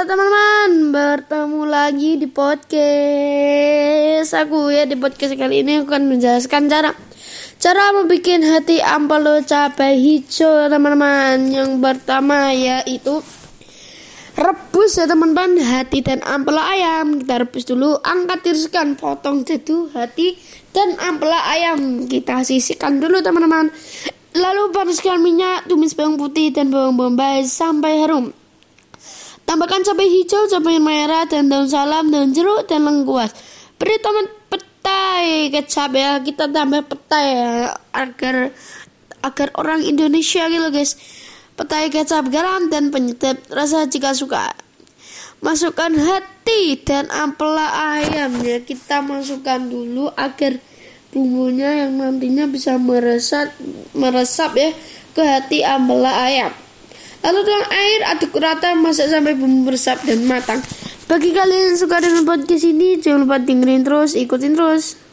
Halo teman-teman, bertemu lagi di podcast aku ya. Di podcast kali ini aku akan menjelaskan cara membuat hati ampelo cabai hijau teman-teman. Yang pertama yaitu rebus ya teman-teman, hati dan ampela ayam. Kita rebus dulu, angkat, tiriskan, potong jadu hati dan ampela ayam. Kita sisihkan dulu teman-teman. Lalu panaskan minyak, tumis bawang putih dan bawang bombay sampai harum. Tambahkan cabai hijau, cabai merah, dan daun salam, daun jeruk, dan lengkuas. Beri tomat petai kecap ya. Kita tambah petai ya, agar orang Indonesia gitu guys. Petai kecap, garam, dan penyedap rasa jika suka. Masukkan hati dan ampela ayamnya. Kita masukkan dulu agar bumbunya yang nantinya bisa meresap ya ke hati ampela ayam. Lalu tuang air, aduk rata, masak sampai bumbu meresap dan matang. Bagi kalian yang suka dengan podcast ini, jangan lupa dengerin terus, ikutin terus.